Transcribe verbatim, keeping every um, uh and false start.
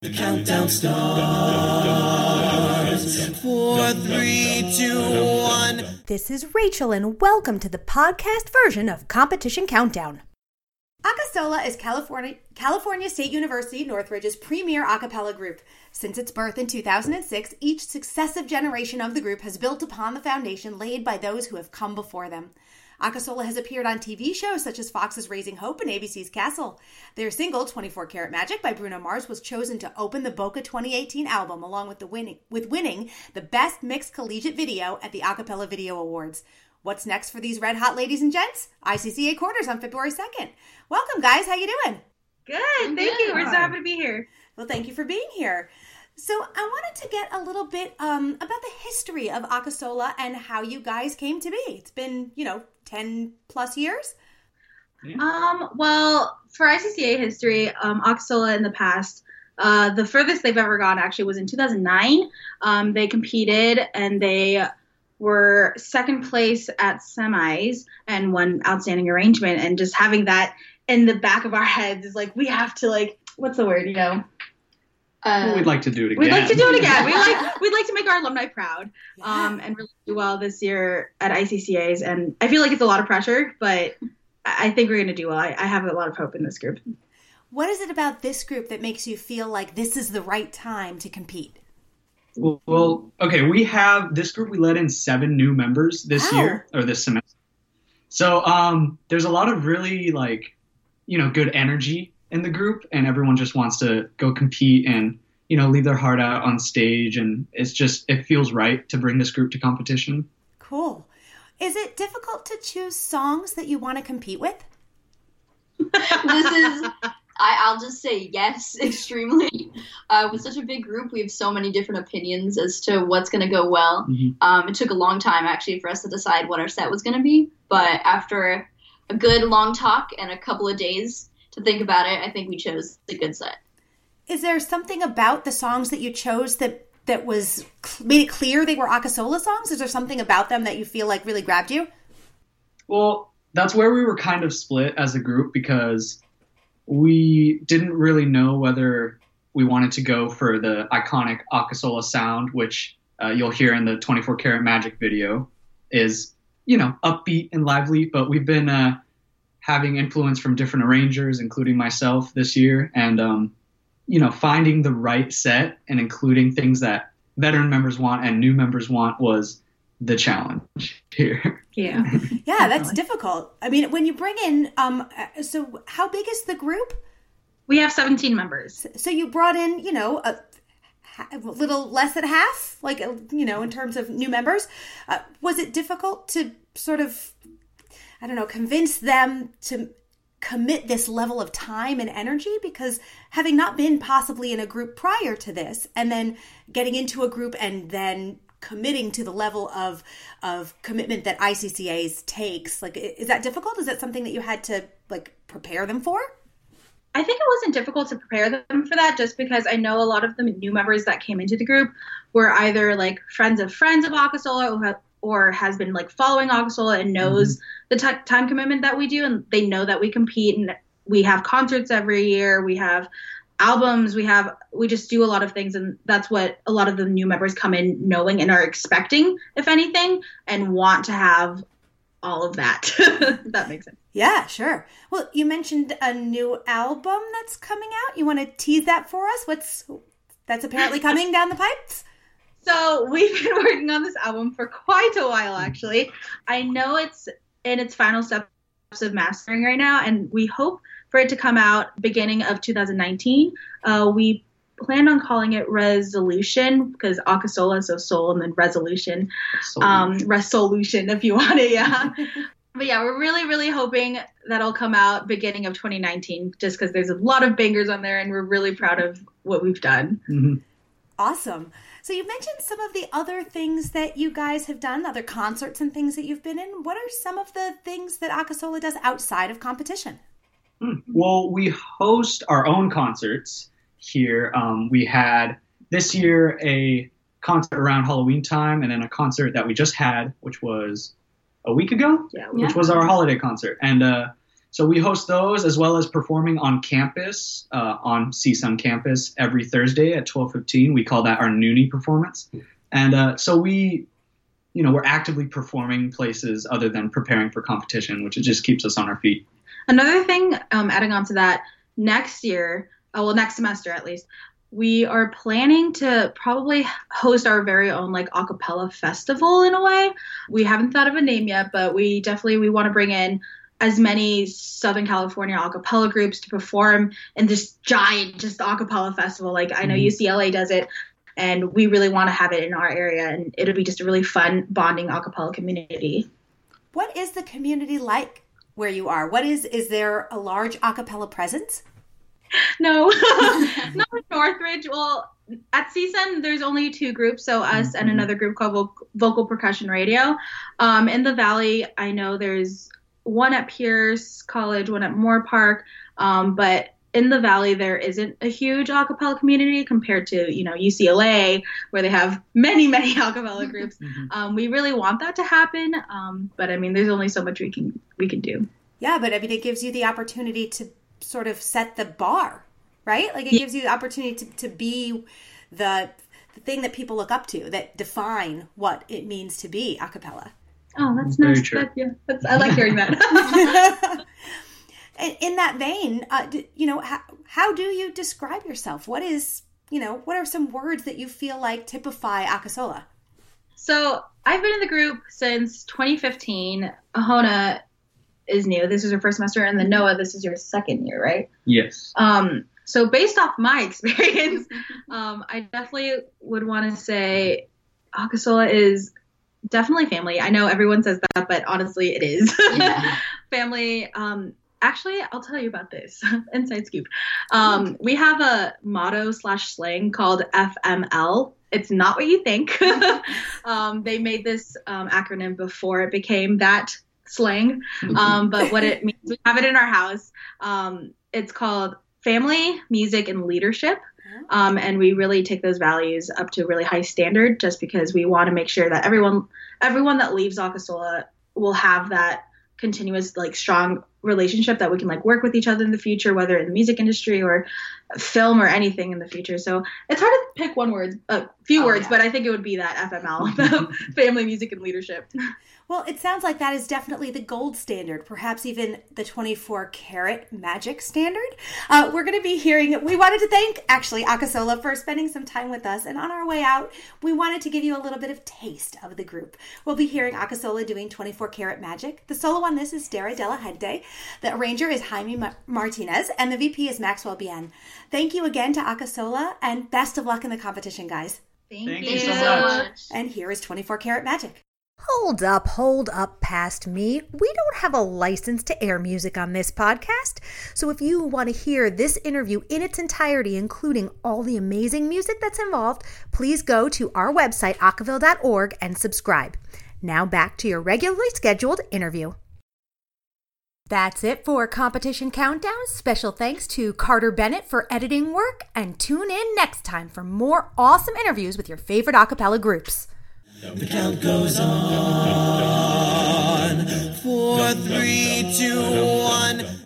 The countdown starts. Four, three, two, one. This is Rachel, and welcome to the podcast version of Competition Countdown. Acasola is California, California State University Northridge's premier a cappella group. Since its birth in two thousand six, each successive generation of the group has built upon the foundation laid by those who have come before them. Acasola has appeared on T V shows such as Fox's Raising Hope and A B C's Castle. Their single, twenty-four karat Magic by Bruno Mars, was chosen to open the Boca twenty eighteen album, along with, the winning, with winning the Best Mixed Collegiate Video at the Acapella Video Awards. What's next for these red-hot ladies and gents? I C C A Quarters on February second. Welcome, guys. How you doing? Good. I'm thank good. you. We're so happy to be here. Well, thank you for being here. So I wanted to get a little bit um, about the history of Acasola and how you guys came to be. It's been, you know, ten plus years. Yeah. Um, well, for I C C A history, um, Acasola in the past, uh, the furthest they've ever gone actually was in two thousand nine. Um, they competed and they were second place at semis and won outstanding arrangement. And just having that in the back of our heads is like, we have to like, what's the word, you know? Uh, well, we'd like to do it again. We'd like to do it again. We like we'd like to make our alumni proud, yeah. um, and really do well this year at I C C A's. And I feel like it's a lot of pressure, but I think we're going to do well. I, I have a lot of hope in this group. What is it about this group that makes you feel like this is the right time to compete? Well, well okay, we have this group. We let in seven new members this oh. year or this semester. So um, there's a lot of really like you know good energy in the group, and everyone just wants to go compete and, you know, leave their heart out on stage. And it's just, it feels right to bring this group to competition. Cool. Is it difficult to choose songs that you want to compete with? This is, I, I'll just say yes, extremely. Uh, with such a big group, we have so many different opinions as to what's going to go well. Mm-hmm. Um, it took a long time actually for us to decide what our set was going to be. But after a good long talk and a couple of days to think about it, I think we chose the good set. Is there something about the songs that you chose that that was made it clear they were Acasola songs? Is there something about them that you feel like really grabbed you? Well, that's where we were kind of split as a group, because we didn't really know whether we wanted to go for the iconic Acasola sound, which uh, you'll hear in the twenty-four karat Magic video is, you know, upbeat and lively, but we've been uh, having influence from different arrangers, including myself this year, and, um, you know, finding the right set and including things that veteran members want and new members want was the challenge here. Yeah. Yeah, that's difficult. I mean, when you bring in, um, so how big is the group? We have seventeen members. So you brought in, you know, a, a little less than half, like, you know, in terms of new members. Uh, was it difficult to sort of, I don't know, convince them to commit this level of time and energy? Because having not been possibly in a group prior to this, and then getting into a group and then committing to the level of of commitment that I C C A's takes, like, is that difficult? Is that something that you had to, like, prepare them for? I think it wasn't difficult to prepare them for that, just because I know a lot of the new members that came into the group were either, like, friends of friends of Acasola or have or has been like following Acasola and knows mm-hmm. the t- time commitment that we do. And they know that we compete and we have concerts every year. We have albums, we have, we just do a lot of things. And that's what a lot of the new members come in knowing and are expecting, if anything, and want to have all of that. If that makes sense. Yeah, sure. Well, you mentioned a new album that's coming out. You want to tease that for us? What's that's apparently coming down the pipes? So we've been working on this album for quite a while, actually. I know it's in its final steps of mastering right now, and we hope for it to come out beginning of two thousand nineteen. Uh, we plan on calling it Resolution, because Acasola, so soul, and then resolution. Um, resolution, if you want it, yeah. But yeah, we're really, really hoping that'll come out beginning of twenty nineteen, just because there's a lot of bangers on there, and we're really proud of what we've done. Mm-hmm. Awesome. So you mentioned some of the other things that you guys have done, other concerts and things that you've been in. What are some of the things that Acasola does outside of competition? Well, we host our own concerts here. Um, we had this year a concert around Halloween time, and then a concert that we just had, which was a week ago, yeah, which yeah. was our holiday concert. And uh, So we host those, as well as performing on campus, uh, on C S U N campus every Thursday at twelve fifteen. We call that our noonie performance. And uh, so we, you know, we're actively performing places other than preparing for competition, which just keeps us on our feet. Another thing, um, adding on to that, next year, oh, well, next semester at least, we are planning to probably host our very own like a cappella festival in a way. We haven't thought of a name yet, but we definitely, we want to bring in as many Southern California a cappella groups to perform in this giant, just a cappella festival. Like I know U C L A does it, and we really want to have it in our area, and it'll be just a really fun bonding a cappella community. What is the community like where you are? What is, is there a large a cappella presence? No, not in Northridge. Well, at C S U N, there's only two groups, so us mm-hmm. and another group called Voc- Vocal Percussion Radio. Um, in the Valley, I know there's one at Pierce College, one at Moorpark, um, but in the Valley, there isn't a huge a cappella community compared to, you know, U C L A, where they have many, many a cappella groups. Mm-hmm. Um, we really want that to happen, um, but I mean, there's only so much we can we can do. Yeah, but I mean, it gives you the opportunity to sort of set the bar, right? Like it gives you the opportunity to, to be the, the thing that people look up to, that define what it means to be a cappella. Oh, that's, that's nice. That, yeah, that's, I like hearing that. In that vein, uh, you know, how, how do you describe yourself? What is, you know, what are some words that you feel like typify Acasola? So I've been in the group since twenty fifteen. Ahona is new. This is your first semester, and then Noah, this is your second year, right? Yes. Um, so based off my experience, um, I definitely would want to say Acasola is definitely family. I know everyone says that, but honestly, it is. Yeah. Family. Um, actually, I'll tell you about this. Inside scoop. Um, we have a motto slash slang called F M L. It's not what you think. um, they made this um, acronym before it became that slang, um but what it means, we have it in our house. Um it's called family, music, and leadership, um and we really take those values up to a really high standard, just because we want to make sure that everyone everyone that leaves Acasola will have that continuous, like, strong relationship that we can, like, work with each other in the future, whether in the music industry or film or anything in the future. So it's hard to pick one word, a few oh, words, yeah. But I think it would be that F M L, about family, music, and leadership. Well, it sounds like that is definitely the gold standard, perhaps even the twenty-four karat magic standard. Uh, we're going to be hearing, we wanted to thank, actually, Acasola for spending some time with us. And on our way out, we wanted to give you a little bit of taste of the group. We'll be hearing Acasola doing twenty-four karat magic. The solo on this is Dara Della. The arranger is Jaime Ma- Martinez, and the V P is Maxwell Bien. Thank you again to Acasola, and best of luck in the competition, guys. Thank, Thank you. you so much. And here is twenty-four karat magic. Hold up, hold up past me. We don't have a license to air music on this podcast. So if you want to hear this interview in its entirety, including all the amazing music that's involved, please go to our website, acaville dot org, and subscribe. Now back to your regularly scheduled interview. That's it for Competition Countdown. Special thanks to Carter Bennett for editing work, and tune in next time for more awesome interviews with your favorite a cappella groups. The count goes on. Four, three, two, one.